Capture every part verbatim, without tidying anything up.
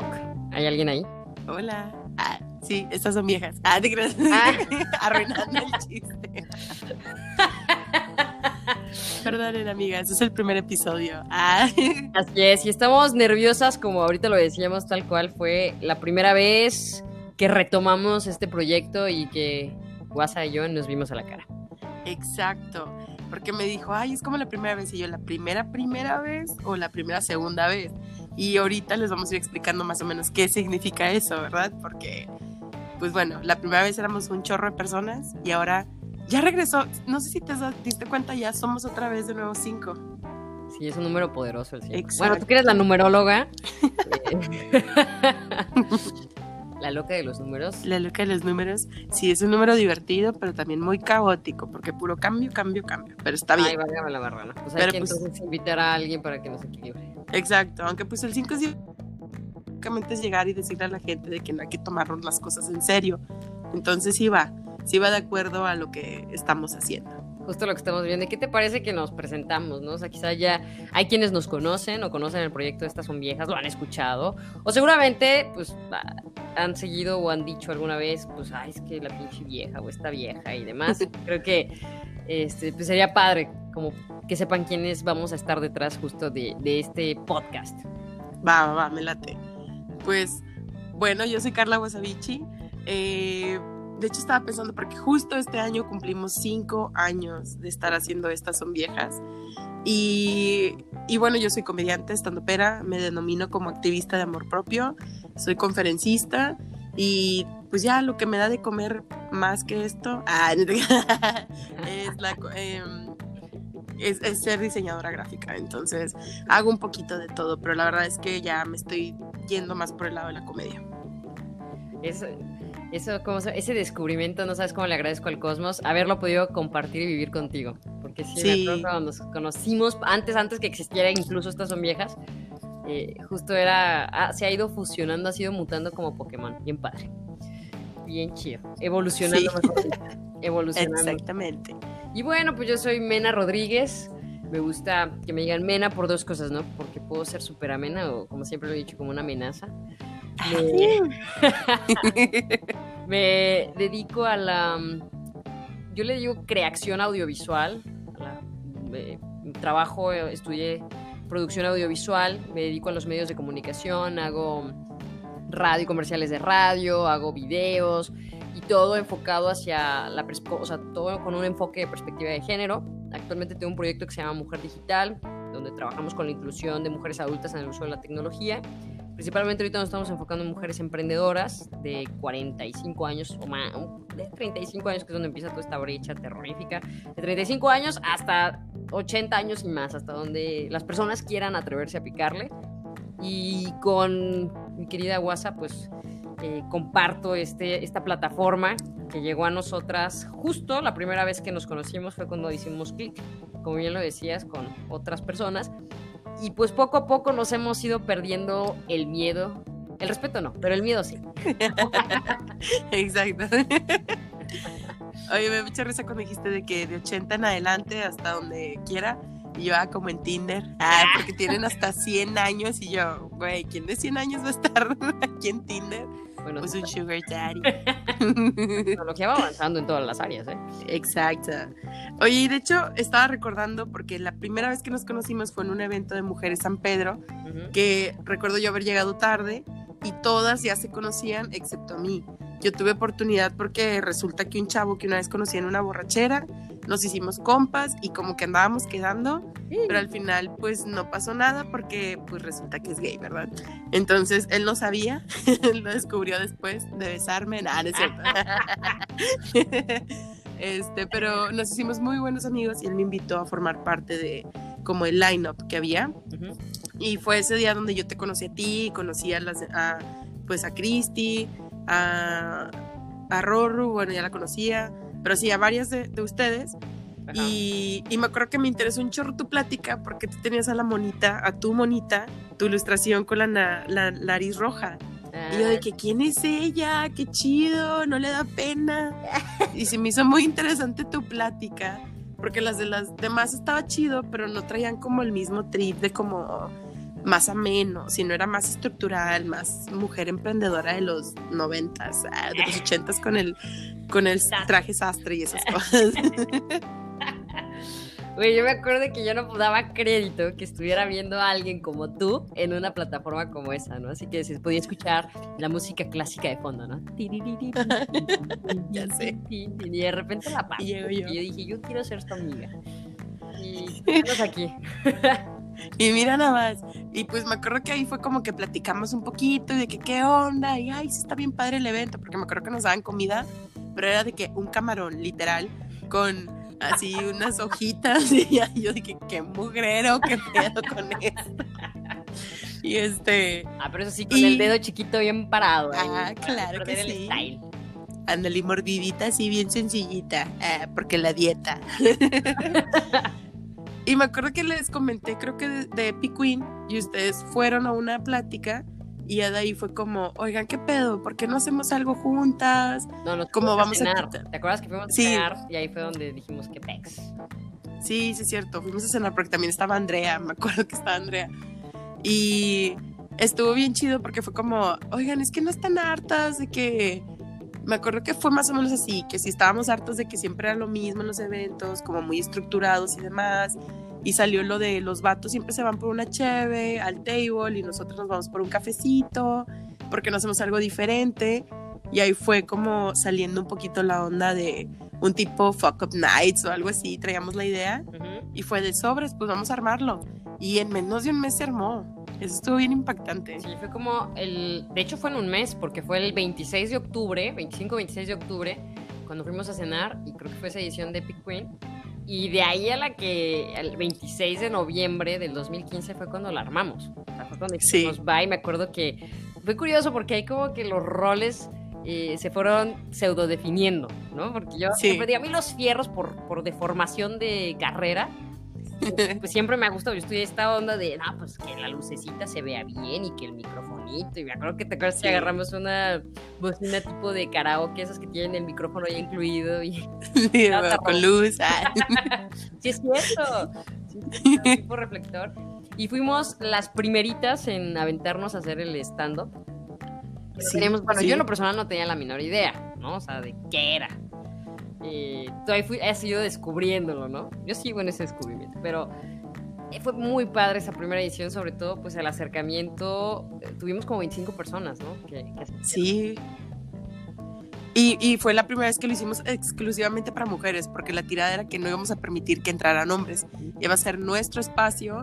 TikTok. ¿Hay alguien ahí? Hola. Ah, sí, estas son viejas. Ah, te creas. Ah. Arruinando el chiste. Perdonen, amigas, es el primer episodio. Ah. Así es, y estamos nerviosas, como ahorita lo decíamos, tal cual fue la primera vez que retomamos este proyecto y que Guasa y yo nos vimos a la cara. Exacto, porque me dijo, ay, es como la primera vez, y yo, ¿la primera primera vez o la primera segunda vez? Y ahorita les vamos a ir explicando más o menos qué significa eso, ¿verdad? Porque, pues bueno, la primera vez éramos un chorro de personas y ahora ya regresó. No sé si te diste cuenta, ya somos otra vez de nuevo cinco. Sí, es un número poderoso el cinco. Bueno, tú que eres la numeróloga. La loca de los números. La loca de los números. Sí, es un número divertido, pero también muy caótico, porque puro cambio, cambio, cambio. Pero está bien. Ay, válgame la barra, ¿no? O sea, pero hay que pues, entonces invitar a alguien para que nos equilibre. Exacto, aunque pues el cinco sí, básicamente es llegar y decirle a la gente de que no hay que tomarnos las cosas en serio. Entonces sí va, sí va de acuerdo a lo que estamos haciendo. Justo lo que estamos viendo. ¿Qué te parece que nos presentamos, no? O sea, quizá ya hay quienes nos conocen o conocen el proyecto Estas Son Viejas, lo han escuchado, o seguramente pues han seguido o han dicho alguna vez, pues, ay, es que la pinche vieja o esta vieja y demás. Creo que este, pues sería padre como que sepan quiénes vamos a estar detrás justo de, de este podcast. Va, va, va, me late. Pues, bueno, yo soy Carla Guasavichi, eh... de hecho estaba pensando porque justo este año cumplimos cinco años de estar haciendo Estas Son Viejas y, y bueno, yo soy comediante, estandopera, me denomino como activista de amor propio, soy conferencista y pues ya lo que me da de comer más que esto ah, es, la, eh, es, es ser diseñadora gráfica. Entonces hago un poquito de todo, pero la verdad es que ya me estoy yendo más por el lado de la comedia. Es... Eso, como, ese descubrimiento, no sabes cómo le agradezco al cosmos haberlo podido compartir y vivir contigo, porque sí, sí. Me acuerdo, nos conocimos antes, antes que existiera incluso Estas Son Viejas, eh, justo era, ah, se ha ido fusionando, ha sido mutando como Pokémon, bien padre, bien chido, evolucionando, sí. mejor, evolucionando. Exactamente. Y bueno, pues yo soy Mena Rodríguez. Me gusta que me digan Mena por dos cosas, ¿no? Porque puedo ser súper amena o, como siempre lo he dicho, como una amenaza. Me, me dedico a la, yo le digo creación audiovisual, a la, me, trabajo, estudié producción audiovisual, me dedico a los medios de comunicación, hago radio, comerciales de radio, hago videos y todo enfocado hacia la, o sea, todo con un enfoque de perspectiva de género. Actualmente tengo un proyecto que se llama Mujer Digital, donde trabajamos con la inclusión de mujeres adultas en el uso de la tecnología. Principalmente ahorita nos estamos enfocando en mujeres emprendedoras de cuarenta y cinco años o más, de treinta y cinco años, que es donde empieza toda esta brecha terrorífica, de treinta y cinco años hasta ochenta años y más, hasta donde las personas quieran atreverse a picarle. Y con mi querida Guasa, pues eh, comparto este, esta plataforma que llegó a nosotras justo la primera vez que nos conocimos, fue cuando hicimos clic, como bien lo decías, con otras personas. Y pues poco a poco nos hemos ido perdiendo el miedo. El respeto no, pero el miedo sí. Exacto. Oye, me da mucha risa cuando dijiste de que de ochenta en adelante hasta donde quiera. Y yo, ah, como en Tinder. Ah, porque tienen hasta cien años. Y yo, güey, ¿quién de cien años va a estar aquí en Tinder? Bueno, pues un sugar daddy. No, lo que va avanzando en todas las áreas, ¿eh? Exacto. Oye, y de hecho, estaba recordando, porque la primera vez que nos conocimos fue en un evento de Mujeres San Pedro, uh-huh. que recuerdo yo haber llegado tarde, y todas ya se conocían, excepto a mí. Yo tuve oportunidad porque resulta que un chavo que una vez conocí en una borrachera, nos hicimos compas y como que andábamos quedando, sí. pero al final pues no pasó nada porque pues resulta que es gay, ¿verdad? Entonces él no sabía, él lo descubrió después de besarme, nada, no es cierto. Este, pero nos hicimos muy buenos amigos y él me invitó a formar parte de como el line-up que había, uh-huh. y fue ese día donde yo te conocí a ti, conocí a, las, a pues a Cristi, a, a Rorru, bueno, ya la conocía, pero sí, a varias de, de ustedes. Y, y me acuerdo que me interesó un chorro tu plática porque tú tenías a la monita, a tu monita, tu ilustración con la, na, la nariz roja. Ah. Y yo de que, ¿quién es ella? ¡Qué chido! No le da pena. Y se me hizo muy interesante tu plática porque las de las demás estaba chido, pero no traían como el mismo trip de como... más ameno, si no era más estructural, más mujer emprendedora de los noventas, de los ochentas con el, con el traje sastre y esas cosas. Güey, yo me acuerdo que yo no daba crédito que estuviera viendo a alguien como tú en una plataforma como esa, ¿no? Así que se podía escuchar la música clásica de fondo, ¿no? Ya sé. Y de repente la parte. Y yo, yo. yo dije, yo quiero ser tu amiga. Y estamos aquí. Y mira nada más. Y pues me acuerdo que ahí fue como que platicamos un poquito y de que qué onda. Y ay, sí está bien padre el evento, porque me acuerdo que nos daban comida, pero era de que un camarón, literal, con... así unas hojitas y yo dije, qué mugrero, qué pedo con esto. Y este... Ah, pero eso sí, con y, el dedo chiquito bien parado. Ah, eh, claro que sí. Ándale, mordidita así bien sencillita, eh, porque la dieta. Y me acuerdo que les comenté, creo que de, de Epic Queen, y ustedes fueron a una plática y de ahí fue como, oigan, ¿qué pedo? ¿Por qué no hacemos algo juntas? No, no, como vamos a cenar. A... ¿Te acuerdas que fuimos a sí. cenar? Y ahí fue donde dijimos, ¿qué pex? Sí, sí es cierto, fuimos a cenar porque también estaba Andrea, me acuerdo que estaba Andrea. Y estuvo bien chido porque fue como, oigan, es que no están hartas de que... Me acuerdo que fue más o menos así, que si estábamos hartas de que siempre era lo mismo en los eventos, como muy estructurados y demás... Y salió lo de los vatos siempre se van por una cheve al table y nosotros nos vamos por un cafecito porque no hacemos algo diferente. Y ahí fue como saliendo un poquito la onda de un tipo Fuck Up Nights o algo así. Traíamos la idea uh-huh. y fue de sobres, pues vamos a armarlo. Y en menos de un mes se armó. Eso estuvo bien impactante. Sí, fue como el... De hecho fue en un mes porque fue el veintiséis de octubre, veinticinco veintiséis de octubre, cuando fuimos a cenar y creo que fue esa edición de Epic Queen. Y de ahí a la que, el veintiséis de noviembre del dos mil quince fue cuando la armamos. O sea, fue cuando dijimos, bye. Me acuerdo que fue curioso porque ahí como que los roles eh, se fueron pseudo definiendo, ¿no? Porque yo sí. siempre digo, a mí los fierros por, por deformación de carrera, pues, pues siempre me ha gustado. Yo estudié esta onda de, no, pues que la lucecita se vea bien y que el microfonito. Y me acuerdo que te acuerdas sí. que agarramos una bocina tipo de karaoke, esas que tienen el micrófono ya incluido. Y... Sí, con luz. Sí, es cierto. Sí, sí, tipo reflector. Y fuimos las primeritas en aventarnos a hacer el stand-up. Sí, teníamos, bueno, sí. yo en lo personal no tenía la menor idea, ¿no? O sea, de qué era. Eh, todavía fui, he sido descubriéndolo, ¿no? Yo sigo en ese descubrimiento, pero fue muy padre esa primera edición, sobre todo pues el acercamiento, tuvimos como veinticinco personas, ¿no? Que, que sí, y, y fue la primera vez que lo hicimos exclusivamente para mujeres, porque la tirada era que no íbamos a permitir que entraran hombres, iba a ser nuestro espacio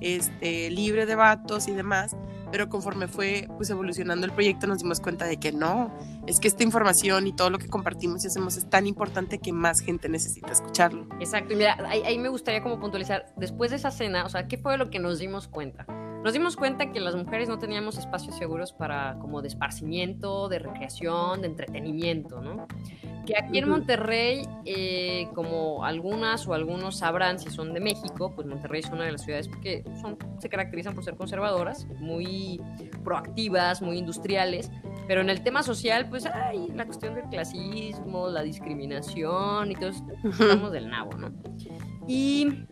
este, libre de vatos y demás. Pero conforme fue pues, evolucionando el proyecto nos dimos cuenta de que no, es que esta información y todo lo que compartimos y hacemos es tan importante que más gente necesita escucharlo. Exacto, y mira, ahí, ahí me gustaría como puntualizar, después de esa cena, o sea, ¿qué fue lo que nos dimos cuenta? Nos dimos cuenta que las mujeres no teníamos espacios seguros para como de esparcimiento, de recreación, de entretenimiento, ¿no? Que aquí en Monterrey, eh, como algunas o algunos sabrán si son de México, pues Monterrey es una de las ciudades que son, se caracterizan por ser conservadoras, muy proactivas, muy industriales, pero en el tema social, pues hay la cuestión del clasismo, la discriminación y todo eso, estamos del nabo, ¿no? Y...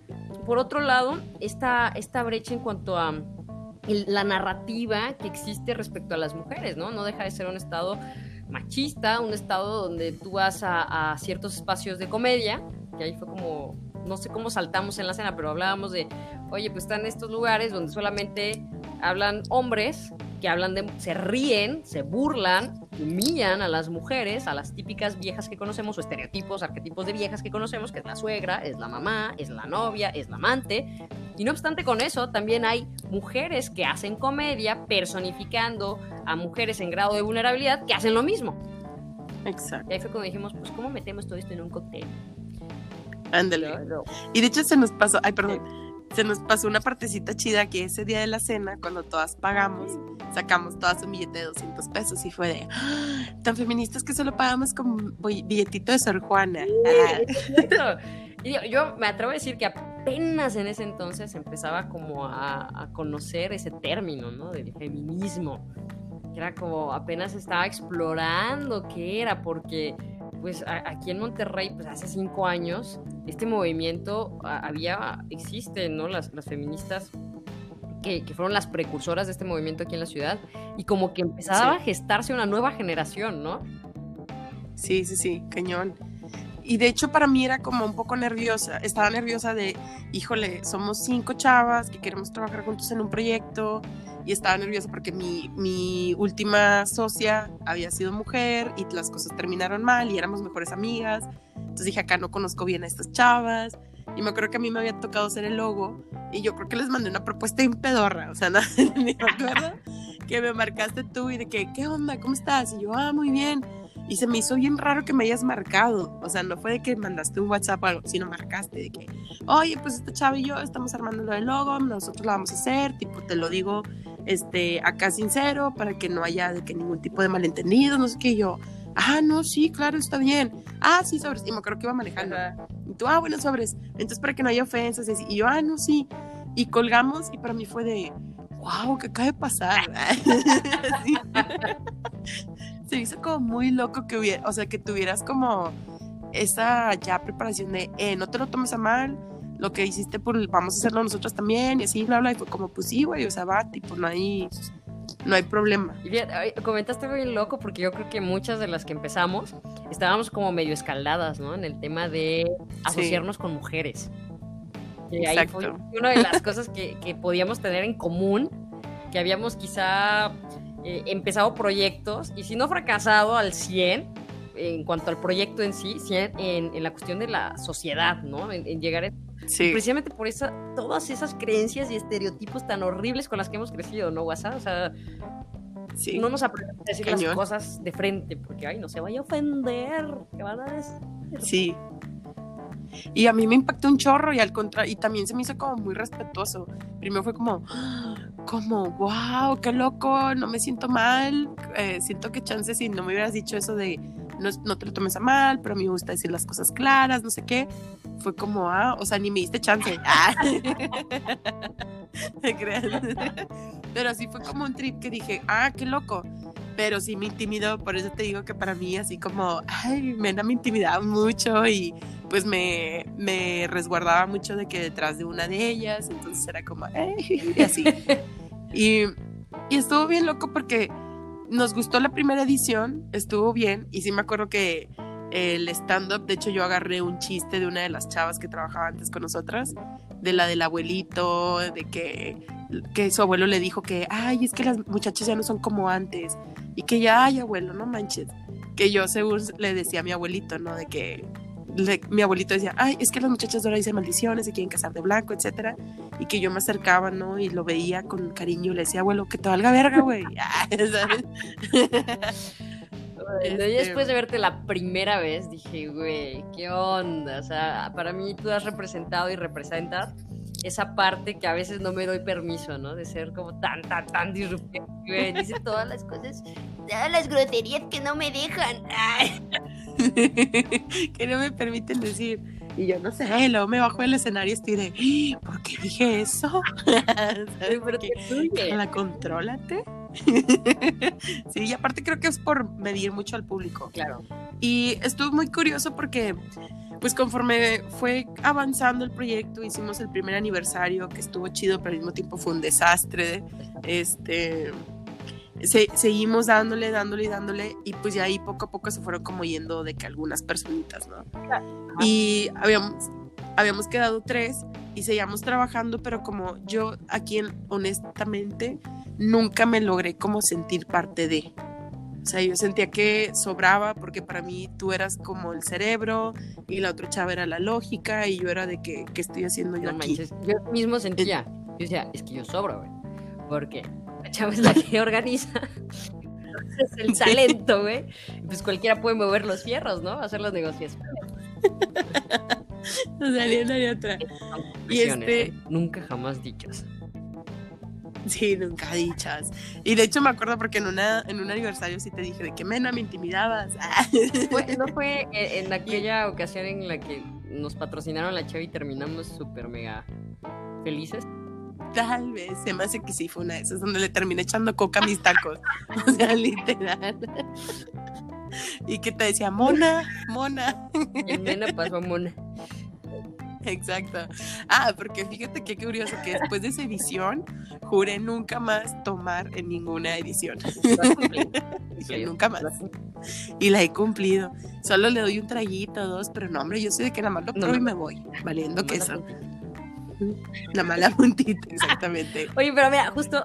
Por otro lado, esta, esta brecha en cuanto a el, la narrativa que existe respecto a las mujeres, ¿no? No deja de ser un estado machista, un estado donde tú vas a, a ciertos espacios de comedia, que ahí fue como, no sé cómo saltamos en la cena, pero hablábamos de, oye, pues están estos lugares donde solamente hablan hombres, que hablan de, se ríen, se burlan, humillan a las mujeres, a las típicas viejas que conocemos, o estereotipos, arquetipos de viejas que conocemos, que es la suegra, es la mamá, es la novia, es la amante. Y no obstante con eso, también hay mujeres que hacen comedia personificando a mujeres en grado de vulnerabilidad que hacen lo mismo. Exacto. Y ahí fue cuando dijimos, pues, ¿cómo metemos todo esto en un cóctel? Ándale. No, no. Y de hecho se nos pasó, ay, perdón. Sí. Se nos pasó una partecita chida que ese día de la cena, cuando todas pagamos, sacamos todas un billete de doscientos pesos y fue de, ¡ah! Tan feministas que solo pagamos con billetito de Sor Juana. Sí, ah. Y yo, yo me atrevo a decir que apenas en ese entonces empezaba como a, a conocer ese término, ¿no? Del feminismo, que era como apenas estaba explorando qué era, porque... Pues a, aquí en Monterrey, pues hace cinco años, este movimiento a, había, existe, ¿no? Las, las feministas que, que fueron las precursoras de este movimiento aquí en la ciudad, y como que empezaba sí. a gestarse una nueva generación, ¿no? Sí, sí, sí, cañón. Y de hecho para mí era como un poco nerviosa, estaba nerviosa de, híjole, somos cinco chavas que queremos trabajar juntos en un proyecto, y estaba nerviosa porque mi, mi última socia había sido mujer y las cosas terminaron mal y éramos mejores amigas, entonces dije, acá no conozco bien a estas chavas, y me acuerdo que a mí me había tocado hacer el logo, y yo creo que les mandé una propuesta impedorra, o sea, no, ni me acuerdo, que me marcaste tú y de que, ¿qué onda? ¿Cómo estás? Y yo, ah, muy bien. Y se me hizo bien raro que me hayas marcado, o sea, no fue de que mandaste un WhatsApp o algo, sino marcaste de que, oye, pues esta chava y yo estamos armando lo del logo, nosotros la vamos a hacer, tipo, te lo digo, este, acá sincero, para que no haya de que ningún tipo de malentendido, no sé qué, y yo, ah, no, sí, claro, está bien, ah, sí, sobres, y me acuerdo que iba manejando, y tú, ah, bueno, sobres, entonces para que no haya ofensas, y, así, y yo, ah, no, sí, y colgamos, y para mí fue de, wow, ¿qué acaba de pasar? Sí. Se hizo como muy loco que hubiera, o sea, que tuvieras como esa ya preparación de, eh, no te lo tomes a mal, lo que hiciste, por, vamos a hacerlo nosotros también, y así, bla, bla, y fue como, pues sí, güey, o sea, va, tipo, no hay, no hay problema. Y bien, comentaste bien loco, porque yo creo que muchas de las que empezamos estábamos como medio escaldadas, ¿no? En el tema de asociarnos sí. con mujeres. Y ahí fue una de las cosas que, que podíamos tener en común, que habíamos quizá eh, empezado proyectos, y si no fracasado al cien, en cuanto al proyecto en sí, cien, en, en la cuestión de la sociedad, ¿no? En, en llegar a... Sí. Precisamente por esa, todas esas creencias y estereotipos tan horribles con las que hemos crecido, ¿no, Guasa? O sea, sí. no nos aprendemos a decir Cañón. Las cosas de frente, porque, ay, no se vaya a ofender, ¿qué van a decir? Sí. Y a mí me impactó un chorro, y al contrario, y también se me hizo como muy respetuoso. Primero fue como, como, wow, qué loco, no me siento mal, eh, siento que chance si no me hubieras dicho eso de no, no te lo tomes a mal, pero a mí me gusta decir las cosas claras, no sé qué. Fue como, ah, o sea, ni me diste chance. Ah. ¿Te creas? Pero sí fue como un trip que dije, ah, qué loco. Pero sí me intimidó, por eso te digo que para mí así como, ay, Mena me intimidaba mucho, y pues me, me resguardaba mucho de que detrás de una de ellas, entonces era como, ay, y así. y, y estuvo bien loco porque nos gustó la primera edición, estuvo bien, y sí me acuerdo que el stand-up, de hecho yo agarré un chiste de una de las chavas que trabajaba antes con nosotras, de la del abuelito, de que, que su abuelo le dijo que, ay, es que las muchachas ya no son como antes, y que ya, ay, abuelo, no manches, que yo según le decía a mi abuelito, ¿no? De que le, mi abuelito decía, ay, es que las muchachas ahora dicen maldiciones, se quieren casar de blanco, etcétera, y que yo me acercaba, ¿no? Y lo veía con cariño, le decía, abuelo, que te valga verga, güey. ¿Sabes? Este... Después de verte la primera vez, dije, güey, ¿qué onda? O sea, para mí tú has representado y representas esa parte que a veces no me doy permiso, ¿no? De ser como tan, tan, tan disruptivo, güey. Dice todas las cosas, todas las groserías que no me dejan. Ay. Que no me permiten decir. Y yo no sé, luego me bajo del escenario y estoy de, ¿por qué dije eso? ¿Sabes? Porque, la contrólate. Sí, y aparte creo que es por medir mucho al público. Claro. Y estuvo muy curioso porque, pues conforme fue avanzando el proyecto, hicimos el primer aniversario, que estuvo chido, pero al mismo tiempo fue un desastre. Este, se, seguimos dándole, dándole y dándole, y pues ya ahí poco a poco se fueron como yendo de que algunas personitas, ¿no? Claro. Y habíamos, habíamos quedado tres y seguíamos trabajando, pero como yo aquí, honestamente, nunca me logré como sentir parte de... O sea, yo sentía que sobraba porque para mí tú eras como el cerebro y la otra chava era la lógica y yo era de que, ¿qué estoy haciendo yo no aquí? Manches, yo mismo sentía, yo decía, es que yo sobro, güey, porque la chava es la que organiza, es el talento, güey, pues cualquiera puede mover los fierros, ¿no? Hacer los negocios. No salía una y otra. Y este... ¿eh? Nunca jamás dichas. Sí, nunca dichas. Y de hecho me acuerdo porque en una en un aniversario sí te dije de que Mena me intimidabas. No fue en, en aquella ocasión en la que nos patrocinaron la chava y terminamos súper mega felices. Tal vez, se me hace que sí fue una de esas donde le terminé echando coca a mis tacos. O sea, literal. Y que te decía, Mona, Mona. Y Mena pasó a Mona. Exacto. Ah, porque fíjate qué curioso que después de esa edición juré nunca más tomar en ninguna edición. Sí, nunca más. Y la he cumplido. Solo le doy un traguito, dos, pero no, hombre, yo soy de que nada más lo pruebo no, y me voy, valiendo queso. La mala puntita, exactamente. Oye, pero mira, justo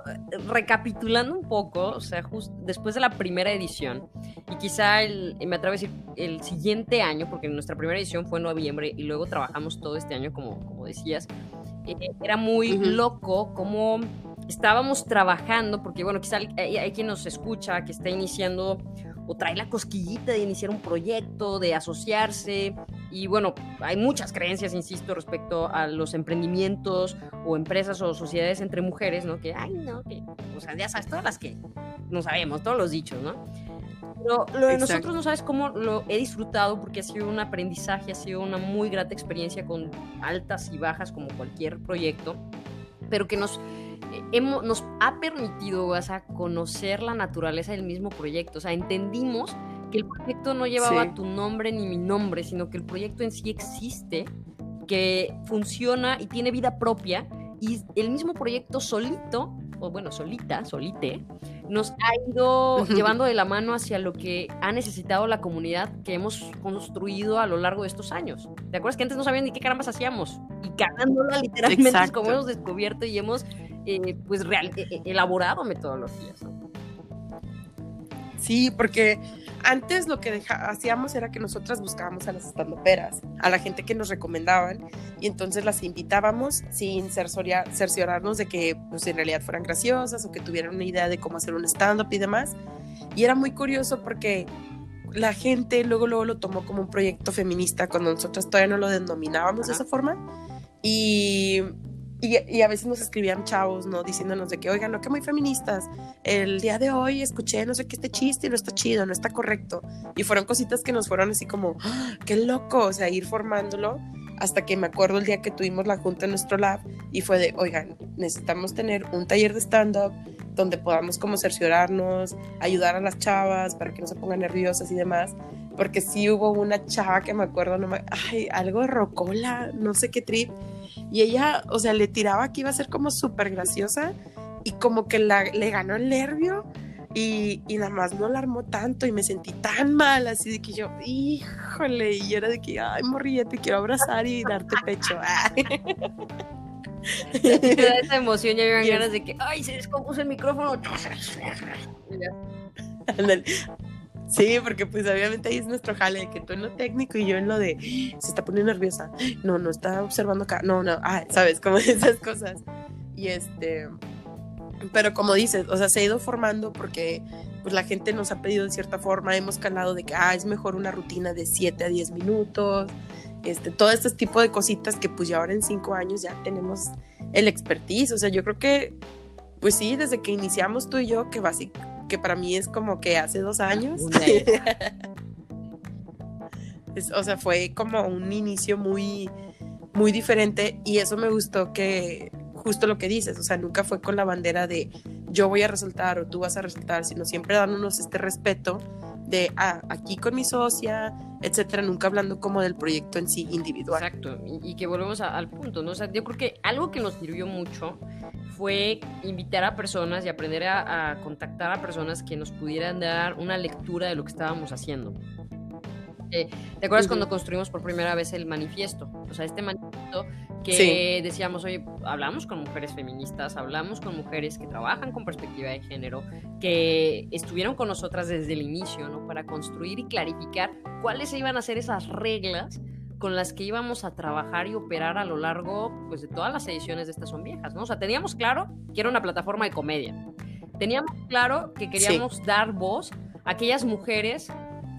recapitulando un poco, o sea, justo después de la primera edición, y quizá el, me atrevo a decir el siguiente año, porque nuestra primera edición fue en noviembre y luego trabajamos todo este año, como, como decías, eh, era muy uh-huh. loco cómo estábamos trabajando, porque bueno, quizá hay, hay quien nos escucha que está iniciando o trae la cosquillita de iniciar un proyecto, de asociarse, y bueno, hay muchas creencias, insisto, respecto a los emprendimientos o empresas o sociedades entre mujeres, ¿no? Que, ay, no, que, o sea, ya sabes, todas las que no sabemos, todos los dichos, ¿no? Pero lo de Exacto. nosotros no sabes cómo lo he disfrutado, porque ha sido un aprendizaje, ha sido una muy grata experiencia con altas y bajas como cualquier proyecto, pero que nos... Hemos, nos ha permitido, o sea, conocer la naturaleza del mismo proyecto. O sea, entendimos que el proyecto no llevaba sí. tu nombre ni mi nombre, sino que el proyecto en sí existe, que funciona y tiene vida propia, y el mismo proyecto solito, o bueno, solita, solite, nos ha ido uh-huh. llevando de la mano hacia lo que ha necesitado la comunidad que hemos construido a lo largo de estos años. ¿Te acuerdas que antes no sabían ni qué carambas hacíamos? Y cagándola literalmente, Exacto. como hemos descubierto y hemos... Eh, pues real, eh, elaborado metodologías, ¿no? Sí, porque antes lo que deja, hacíamos era que nosotras buscábamos a las standuperas, a la gente que nos recomendaban, y entonces las invitábamos sin cerciorar, cerciorarnos de que pues, en realidad fueran graciosas o que tuvieran una idea de cómo hacer un stand-up y demás. Y era muy curioso porque la gente luego, luego lo tomó como un proyecto feminista cuando nosotras todavía no lo denominábamos Ajá. de esa forma. Y... Y, y a veces nos escribían chavos, ¿no? Diciéndonos de que, oigan, no, que muy feministas, el día de hoy escuché, no sé qué, este chiste y no está chido, no está correcto. Y fueron cositas que nos fueron así como, ¡ah, qué loco! O sea, ir formándolo hasta que me acuerdo el día que tuvimos la junta en nuestro lab y fue de, oigan, necesitamos tener un taller de stand-up donde podamos como cerciorarnos, ayudar a las chavas para que no se pongan nerviosas y demás. Porque sí hubo una chava que me acuerdo, no me, ay, algo de rocola, no sé qué trip. Y ella, o sea, le tiraba que iba a ser como súper graciosa y como que la, le ganó el nervio y, y nada más no la armó tanto y me sentí tan mal, así de que yo, híjole, y era de que, ay, morrilla, te quiero abrazar y darte pecho. Toda esa emoción, ya me dan ganas de que, ay, se descompuso el micrófono. Ándale. Sí, porque pues obviamente ahí es nuestro jale de que tú en lo técnico y yo en lo de se está poniendo nerviosa, no, no está observando acá, no, no, ah, sabes, como esas cosas. Y este, pero como dices, o sea, se ha ido formando porque pues la gente nos ha pedido de cierta forma, hemos calado de que ah, es mejor una rutina de siete a diez minutos, este, todo este tipo de cositas que pues ya ahora en cinco años ya tenemos el expertise. O sea, yo creo que pues sí, desde que iniciamos tú y yo, que básicamente que para mí es como que hace dos años. es, o sea, fue como un inicio muy, muy diferente y eso me gustó que, justo lo que dices, o sea, nunca fue con la bandera de yo voy a resultar o tú vas a resultar, sino siempre dándonos este respeto de, ah, aquí con mi socia, etcétera, nunca hablando como del proyecto en sí individual. Exacto, y, y que volvemos a, al punto, ¿no? O sea, yo creo que algo que nos sirvió mucho fue invitar a personas y aprender a, a contactar a personas que nos pudieran dar una lectura de lo que estábamos haciendo. Eh, ¿Te acuerdas uh-huh. cuando construimos por primera vez el manifiesto? O sea, este manifiesto que sí. decíamos, oye, hablamos con mujeres feministas, hablamos con mujeres que trabajan con perspectiva de género, que estuvieron con nosotras desde el inicio, ¿no? Para construir y clarificar cuáles iban a ser esas reglas con las que íbamos a trabajar y operar a lo largo, pues, de todas las ediciones de Estas Son Viejas, ¿no? O sea, teníamos claro que era una plataforma de comedia. Teníamos claro que queríamos sí. dar voz a aquellas mujeres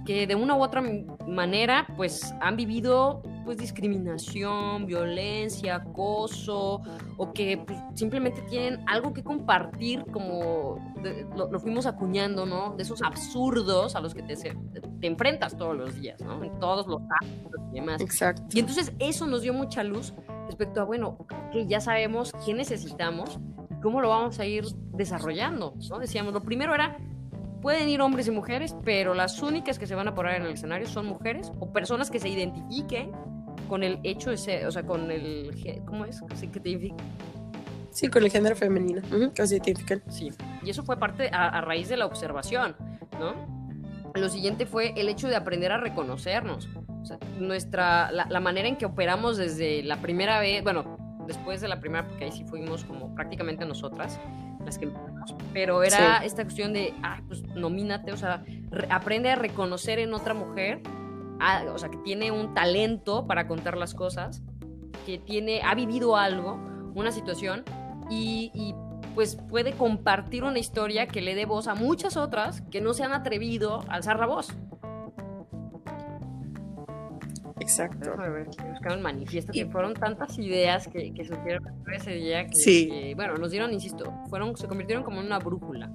que de una u otra manera, pues, han vivido, pues, discriminación, violencia, acoso, o que pues, simplemente tienen algo que compartir, como de, lo, lo fuimos acuñando, ¿no? De esos absurdos a los que te, te enfrentas todos los días, ¿no? En todos los actos y demás. Exacto. Y entonces eso nos dio mucha luz respecto a, bueno, que ya sabemos qué necesitamos y cómo lo vamos a ir desarrollando, ¿no? Decíamos, lo primero era... Pueden ir hombres y mujeres, pero las únicas que se van a poner en el escenario son mujeres o personas que se identifiquen con el hecho ese, o sea, con el, ¿cómo es? ¿Sí que te identifica? Sí, con el género femenino, uh-huh, que se identifican. Sí, y eso fue parte a, a raíz de la observación, ¿no? Lo siguiente fue el hecho de aprender a reconocernos. O sea, nuestra, la, la manera en que operamos desde la primera vez, bueno, después de la primera, porque ahí sí fuimos como prácticamente nosotras las que empezamos, pero era sí. Esta cuestión de, ah, pues nomínate, o sea, re- aprende a reconocer en otra mujer, a, o sea, que tiene un talento para contar las cosas, que tiene, ha vivido algo, una situación, y, y pues puede compartir una historia que le dé voz a muchas otras que no se han atrevido a alzar la voz. Exacto. Déjame ver, buscaron manifiestos, que fueron tantas ideas que, que surgieron ese día que, sí. que, bueno, nos dieron, insisto, fueron, se convirtieron como en una brújula,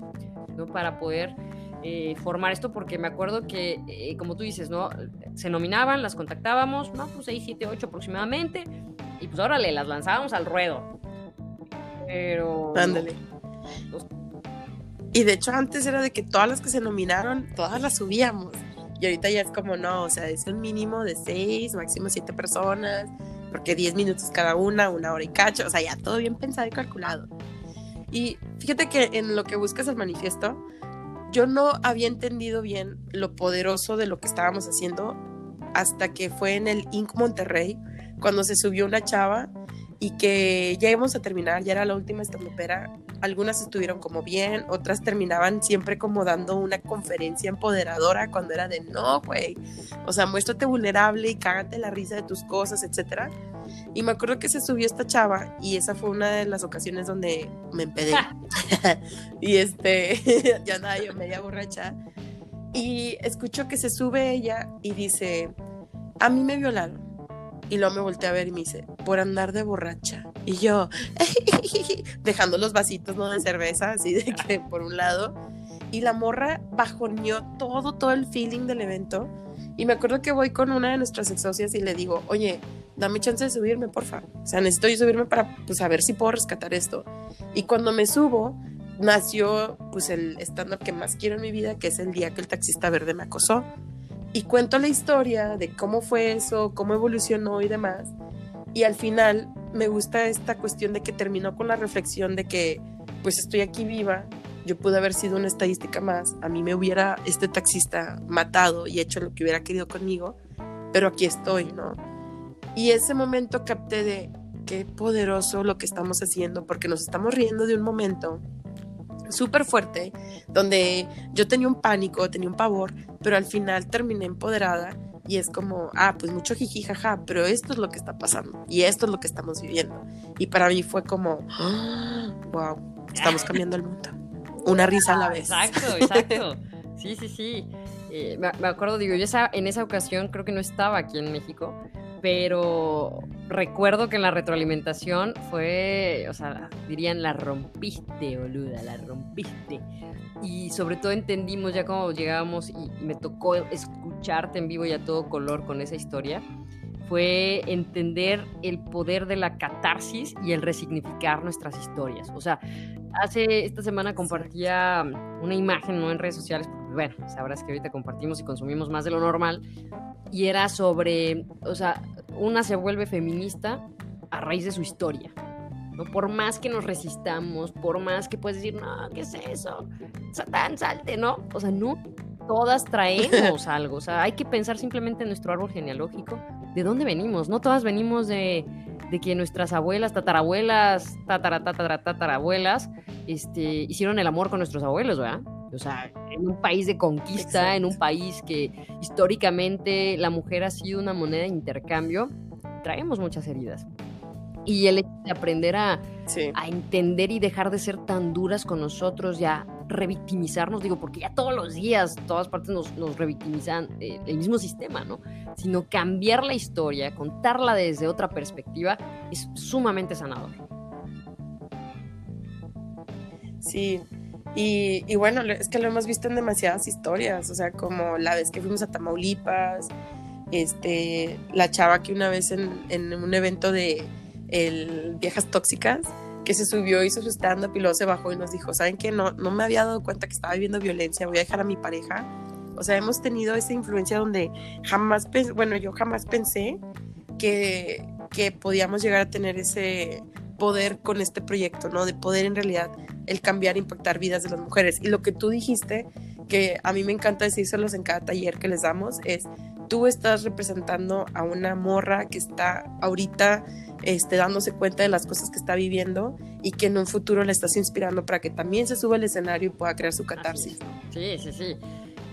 ¿no? Para poder eh, formar esto, porque me acuerdo que, eh, como tú dices, ¿no? Se nominaban, las contactábamos, ¿no? Pues seis, siete, ocho aproximadamente, y pues órale, las lanzábamos al ruedo. Pero... Ándale. No, los... Y de hecho antes era de que todas las que se nominaron, todas las subíamos. Y ahorita ya es como, no, o sea, es un mínimo de seis, máximo siete personas, porque diez minutos cada una, una hora y cacho, o sea, ya todo bien pensado y calculado. Y fíjate que en lo que buscas el manifiesto, yo no había entendido bien lo poderoso de lo que estábamos haciendo hasta que fue en el inc. Monterrey, cuando se subió una chava y que ya íbamos a terminar, ya era la última stand-upera. Algunas estuvieron como bien, otras terminaban siempre como dando una conferencia empoderadora cuando era de no, güey, o sea, muéstrate vulnerable y cágate la risa de tus cosas, etcétera. Y me acuerdo que se subió esta chava y esa fue una de las ocasiones donde me empedé. Y este, ya andaba yo media borracha y escucho que se sube ella y dice, a mí me violaron. Y luego me volteé a ver y me dice, por andar de borracha. Y yo, dejando los vasitos, ¿no? De cerveza, así de que por un lado. Y la morra bajoneó todo, todo el feeling del evento. Y me acuerdo que voy con una de nuestras ex socias y le digo, oye, dame chance de subirme, porfa. O sea, necesito yo subirme para, pues, a ver si puedo rescatar esto. Y cuando me subo, nació, pues, el stand-up que más quiero en mi vida, que es el día que el taxista verde me acosó. Y cuento la historia de cómo fue eso, cómo evolucionó y demás. Y al final me gusta esta cuestión de que terminó con la reflexión de que, pues estoy aquí viva, yo pude haber sido una estadística más, a mí me hubiera este taxista matado y hecho lo que hubiera querido conmigo, pero aquí estoy, ¿no? Y ese momento capté de qué poderoso lo que estamos haciendo, porque nos estamos riendo de un momento súper fuerte, donde yo tenía un pánico, tenía un pavor, pero al final terminé empoderada y es como, ah, pues mucho jiji, jaja, pero esto es lo que está pasando y esto es lo que estamos viviendo. Y para mí fue como, oh, wow, estamos cambiando el mundo. Una risa a la vez. Exacto, exacto. Sí, sí, sí. Eh, me, me acuerdo, digo, yo esa, en esa ocasión creo que no estaba aquí en México, pero recuerdo que en la retroalimentación fue, o sea, dirían, la rompiste, boluda, la rompiste. Y sobre todo entendimos ya cómo llegábamos y me tocó escucharte en vivo y a todo color con esa historia. Fue entender el poder de la catarsis y el resignificar nuestras historias. O sea, hace esta semana compartía una imagen, ¿no?, en redes sociales. Bueno, sabrás que ahorita compartimos y consumimos más de lo normal. Y era sobre, o sea, una se vuelve feminista a raíz de su historia, ¿no? Por más que nos resistamos, por más que puedes decir, no, ¿qué es eso? Satán, salte, ¿no? O sea, no, todas traemos algo. O sea, hay que pensar simplemente en nuestro árbol genealógico. ¿De dónde venimos? No todas venimos de, de que nuestras abuelas, tatarabuelas, tatara, tatara, tatarabuelas, este, hicieron el amor con nuestros abuelos, ¿verdad? O sea, en un país de conquista, exacto, en un país que históricamente la mujer ha sido una moneda de intercambio, traemos muchas heridas. Y el hecho de aprender a, sí. a entender y dejar de ser tan duras con nosotros, ya revictimizarnos, digo, porque ya todos los días, todas partes nos, nos revictimizan eh, el mismo sistema, ¿no? Sino cambiar la historia, contarla desde otra perspectiva, es sumamente sanador. Sí. Y, y bueno, es que lo hemos visto en demasiadas historias, o sea, como la vez que fuimos a Tamaulipas, este, la chava que una vez en, en un evento de el Viejas Tóxicas, que se subió, hizo su stand-up y luego se bajó y nos dijo, ¿saben qué? No, no me había dado cuenta que estaba viviendo violencia, voy a dejar a mi pareja. O sea, hemos tenido esa influencia donde jamás, pens- bueno, yo jamás pensé que, que podíamos llegar a tener ese poder con este proyecto, ¿no? De poder en realidad el cambiar, impactar vidas de las mujeres. Y lo que tú dijiste, que a mí me encanta decírselos en cada taller que les damos, es: tú estás representando a una morra que está ahorita este, dándose cuenta de las cosas que está viviendo y que en un futuro le estás inspirando para que también se suba al escenario y pueda crear su catarsis. Sí, sí, sí.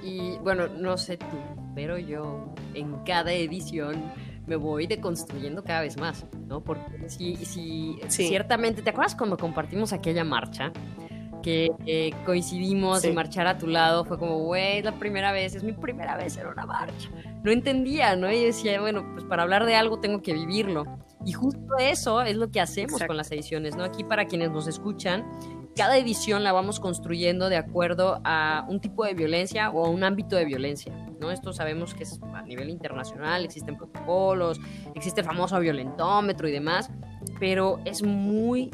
Y bueno, no sé tú, pero yo en cada edición me voy deconstruyendo cada vez más, ¿no? Porque si, si sí. ciertamente, ¿te acuerdas cuando compartimos aquella marcha? Que eh, coincidimos sí. en marchar a tu lado. Fue como, güey, es la primera vez, es mi primera vez en una marcha. No entendía, ¿no? Y decía, bueno, pues para hablar de algo tengo que vivirlo. Y justo eso es lo que hacemos Exacto. con las ediciones, ¿no? Aquí, para quienes nos escuchan, cada edición la vamos construyendo de acuerdo a un tipo de violencia o a un ámbito de violencia, ¿no? Esto sabemos que es a nivel internacional, existen protocolos, existe el famoso violentómetro y demás, pero es muy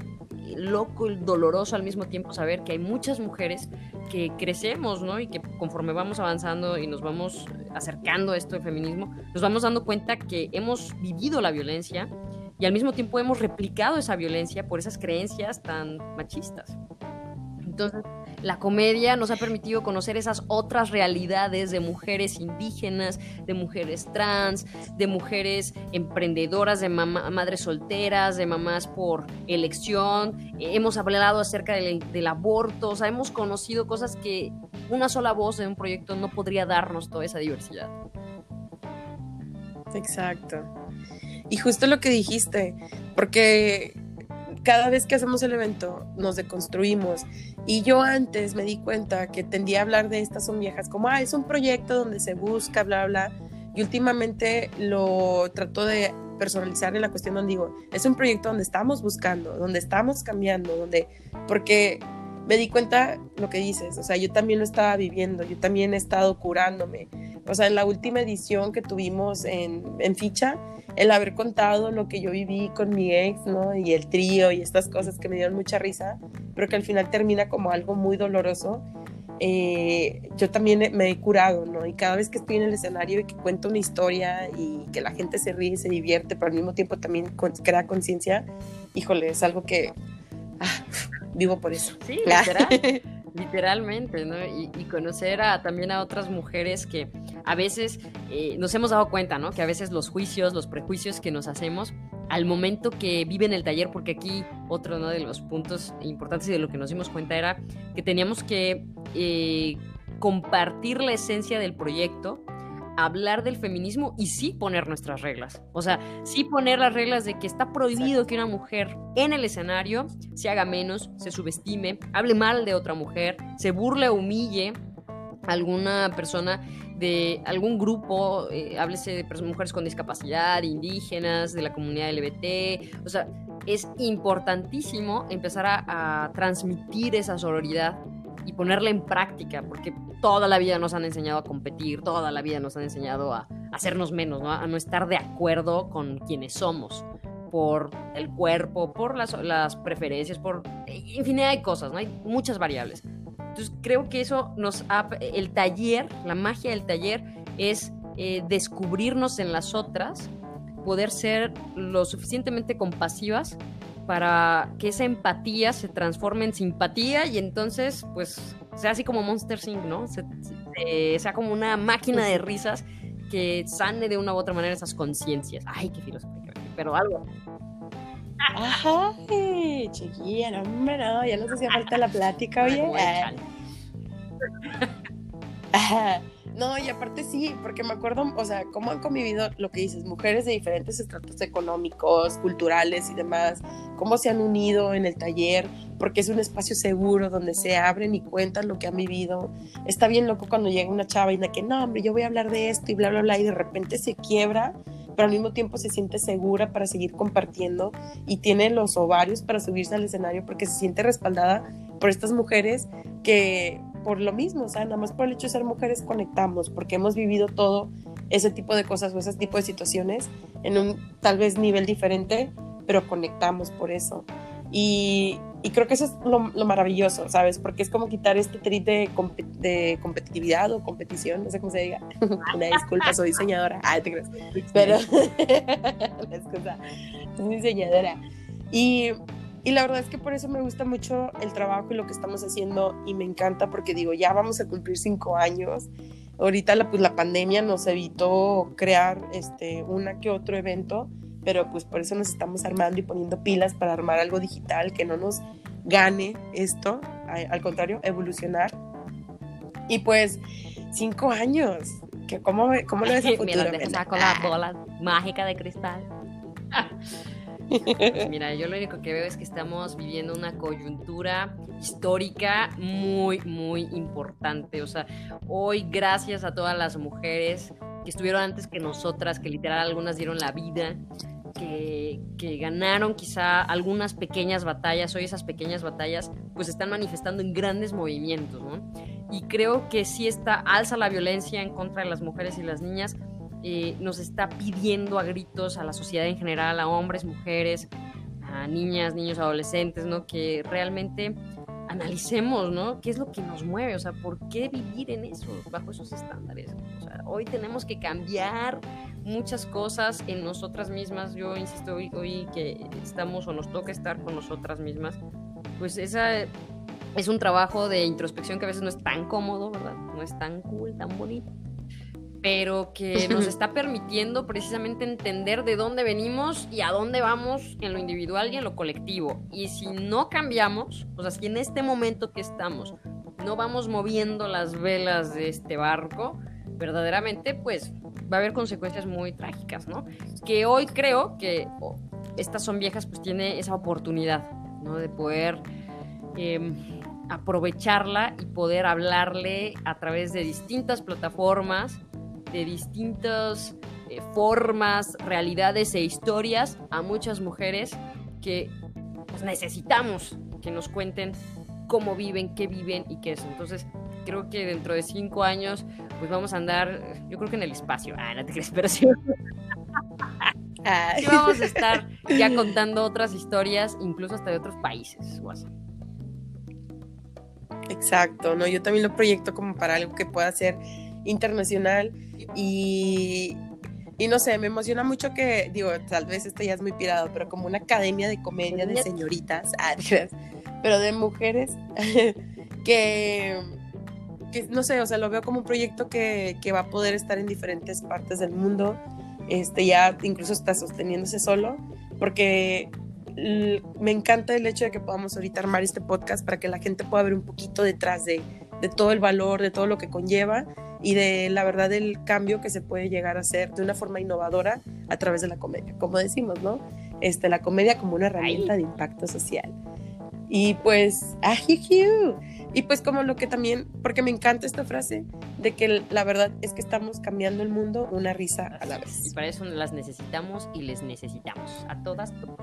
loco y doloroso al mismo tiempo saber que hay muchas mujeres que crecemos, ¿no? Y que conforme vamos avanzando y nos vamos acercando a esto del feminismo, nos vamos dando cuenta que hemos vivido la violencia y al mismo tiempo hemos replicado esa violencia por esas creencias tan machistas. Entonces, la comedia nos ha permitido conocer esas otras realidades de mujeres indígenas, de mujeres trans, de mujeres emprendedoras, de mamá, madres solteras, de mamás por elección. Hemos hablado acerca del, del aborto, o sea, hemos conocido cosas que una sola voz en un proyecto no podría darnos, toda esa diversidad. Exacto. Y justo lo que dijiste, porque cada vez que hacemos el evento nos deconstruimos. Y yo antes me di cuenta que tendía a hablar de Estas Son Viejas como, ah, es un proyecto donde se busca, bla, bla. Y últimamente lo trato de personalizar en la cuestión donde digo, es un proyecto donde estamos buscando, donde estamos cambiando, donde, porque me di cuenta lo que dices, o sea, yo también lo estaba viviendo, yo también he estado curándome. O sea, en la última edición que tuvimos en, en Ficha, el haber contado lo que yo viví con mi ex, ¿no? Y el trío y estas cosas que me dieron mucha risa, pero que al final termina como algo muy doloroso. Eh, yo también me he curado, ¿no? Y cada vez que estoy en el escenario y que cuento una historia y que la gente se ríe y se divierte, pero al mismo tiempo también crea conciencia, híjole, es algo que ah, vivo por eso. Sí, literal. Literalmente, ¿no? Y, y conocer a, también a otras mujeres que a veces eh, nos hemos dado cuenta, ¿no? Que a veces los juicios, los prejuicios que nos hacemos al momento que viven el taller, porque aquí otro, ¿no?, de los puntos importantes y de lo que nos dimos cuenta era que teníamos que eh, compartir la esencia del proyecto, hablar del feminismo y sí poner nuestras reglas. O sea, sí poner las reglas de que está prohibido Exacto. que una mujer en el escenario se haga menos, se subestime, hable mal de otra mujer, se burle o humille a alguna persona de algún grupo, eh, háblese de personas, mujeres con discapacidad, indígenas, de la comunidad L G B T. O sea, es importantísimo empezar a, a transmitir esa sororidad y ponerla en práctica, porque toda la vida nos han enseñado a competir, toda la vida nos han enseñado a hacernos menos, ¿no? A no estar de acuerdo con quienes somos, por el cuerpo, por las, las preferencias, por infinidad de cosas, ¿no? Hay muchas variables. Entonces creo que eso nos ha... El taller, la magia del taller es eh, descubrirnos en las otras, poder ser lo suficientemente compasivas para que esa empatía se transforme en simpatía y entonces, pues, sea así como Monsters incorporated, ¿no? Se, se, sea como una máquina de risas que sane de una u otra manera esas conciencias. Ay, qué filosofía, pero algo. Ay, chiquilla, no, hombre, no, ya nos hacía falta la plática, oye. No, y aparte sí, porque me acuerdo, o sea, cómo han convivido lo que dices, mujeres de diferentes estratos económicos, culturales y demás, cómo se han unido en el taller, porque es un espacio seguro donde se abren y cuentan lo que han vivido. Está bien loco cuando llega una chava y de que, no, hombre, yo voy a hablar de esto y bla, bla, bla, y de repente se quiebra, pero al mismo tiempo se siente segura para seguir compartiendo y tiene los ovarios para subirse al escenario porque se siente respaldada por estas mujeres que... por lo mismo, o sea, nada más por el hecho de ser mujeres conectamos, porque hemos vivido todo ese tipo de cosas o ese tipo de situaciones en un tal vez nivel diferente, pero conectamos por eso. Y, y creo que eso es lo, lo maravilloso, ¿sabes? Porque es como quitar este trit de, comp- de competitividad o competición, no sé cómo se diga. Una disculpa, soy diseñadora. Ah, te crees. Pero, la excusa, soy diseñadora. Y, y la verdad es que por eso me gusta mucho el trabajo y lo que estamos haciendo, y me encanta porque digo, ya vamos a cumplir cinco años. Ahorita la, pues, la pandemia nos evitó crear este, una que otro evento, pero pues por eso nos estamos armando y poniendo pilas para armar algo digital que no nos gane esto, al contrario, evolucionar. Y pues, cinco años, que ¿cómo, cómo lo ves el futuro? Mira, dejas con la bola mágica de cristal. Mira, yo lo único que veo es que estamos viviendo una coyuntura histórica muy, muy importante. O sea, hoy, gracias a todas las mujeres que estuvieron antes que nosotras, que literal algunas dieron la vida, que, que ganaron quizá algunas pequeñas batallas, hoy esas pequeñas batallas pues se están manifestando en grandes movimientos, ¿no? Y creo que sí está, alza la violencia en contra de las mujeres y las niñas, eh, nos está pidiendo a gritos a la sociedad en general, a hombres, mujeres, a niñas, niños, adolescentes, ¿no? Que realmente analicemos, ¿no? ¿Qué es lo que nos mueve? O sea, ¿por qué vivir en eso, bajo esos estándares? O sea, hoy tenemos que cambiar muchas cosas en nosotras mismas. Yo insisto, hoy, hoy que estamos o nos toca estar con nosotras mismas, pues esa es un trabajo de introspección que a veces no es tan cómodo, ¿verdad? No es tan cool, tan bonito, pero que nos está permitiendo precisamente entender de dónde venimos y a dónde vamos en lo individual y en lo colectivo. Y si no cambiamos, o sea, si en este momento que estamos no vamos moviendo las velas de este barco, verdaderamente, pues, va a haber consecuencias muy trágicas, ¿no? Que hoy creo que oh, Estas Son Viejas, pues, tiene esa oportunidad, ¿no? De poder... Eh, aprovecharla y poder hablarle a través de distintas plataformas, de distintas eh, formas, realidades e historias a muchas mujeres que pues, necesitamos que nos cuenten cómo viven, qué viven y qué es. Entonces, creo que dentro de cinco años pues vamos a andar, yo creo que en el espacio. Ah, no te crees, pero sí. Sí vamos a estar ya contando otras historias, incluso hasta de otros países. Exacto, ¿no? Yo también lo proyecto como para algo que pueda ser internacional y, y no sé, me emociona mucho que, digo, tal vez esto ya es muy pirado, pero como una academia de comedia de señoritas, pero de mujeres que, que no sé, o sea, lo veo como un proyecto que, que va a poder estar en diferentes partes del mundo, este, ya incluso está sosteniéndose solo, porque me encanta el hecho de que podamos ahorita armar este podcast para que la gente pueda ver un poquito detrás de, de todo el valor, de todo lo que conlleva y de la verdad del cambio que se puede llegar a hacer de una forma innovadora a través de la comedia, como decimos, ¿no? Este, la comedia como una herramienta de impacto social. Y pues, ajijiu. Y pues como lo que también, porque me encanta esta frase de que la verdad es que estamos cambiando el mundo una risa a la vez. Y para eso las necesitamos y les necesitamos a todas, todos.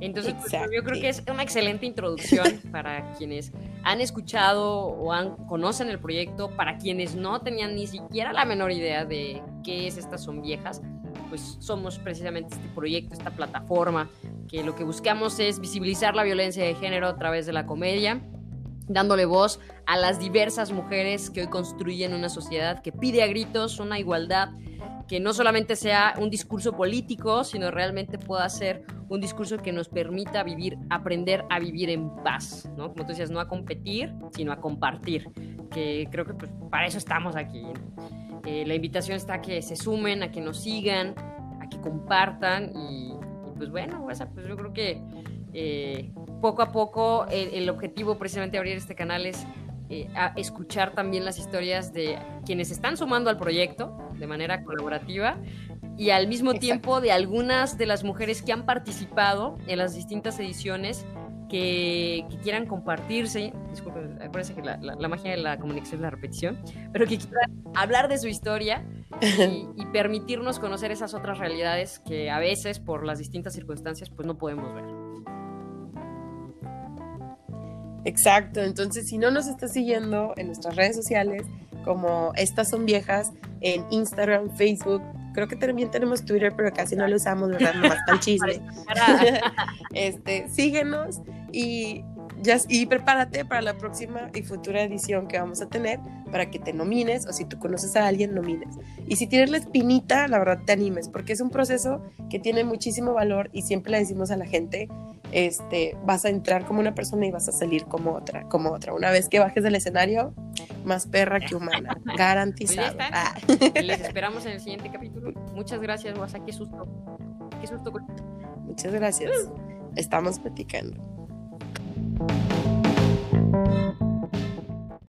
Entonces, pues, yo creo que es una excelente introducción para quienes han escuchado o han, conocen el proyecto, para quienes no tenían ni siquiera la menor idea de qué es Estas Son Viejas. Pues somos precisamente este proyecto, esta plataforma, que lo que buscamos es visibilizar la violencia de género a través de la comedia, dándole voz a las diversas mujeres que hoy construyen una sociedad que pide a gritos una igualdad que no solamente sea un discurso político, sino realmente pueda ser un discurso que nos permita vivir, aprender a vivir en paz, ¿no? Como tú decías, no a competir, sino a compartir, que creo que pues, para eso estamos aquí. Eh, la invitación está a que se sumen, a que nos sigan, a que compartan y, y pues bueno, pues yo creo que eh, poco a poco el, el objetivo precisamente de abrir este canal es eh, a escuchar también las historias de quienes están sumando al proyecto de manera colaborativa y al mismo Exacto. tiempo de algunas de las mujeres que han participado en las distintas ediciones Que, que quieran compartirse, disculpen, acuérdense que la, la, la magia de la comunicación es la repetición, pero que quieran hablar de su historia y, y permitirnos conocer esas otras realidades que a veces por las distintas circunstancias pues no podemos ver. Exacto, entonces si no nos estás siguiendo en nuestras redes sociales como Estas Son Viejas en Instagram, Facebook, creo que también tenemos Twitter, pero casi no lo usamos, ¿verdad? Nomás para el chisme. Este, síguenos y, ya, y prepárate para la próxima y futura edición que vamos a tener para que te nomines, o si tú conoces a alguien, nomines. Y si tienes la espinita, la verdad te animes, porque es un proceso que tiene muchísimo valor y siempre le decimos a la gente, este, vas a entrar como una persona y vas a salir como otra, como otra. Una vez que bajes del escenario, más perra que humana, garantizado. Pues ah. Les esperamos en el siguiente capítulo. Muchas gracias, Guasa, qué susto. Qué susto. Muchas gracias. Estamos platicando.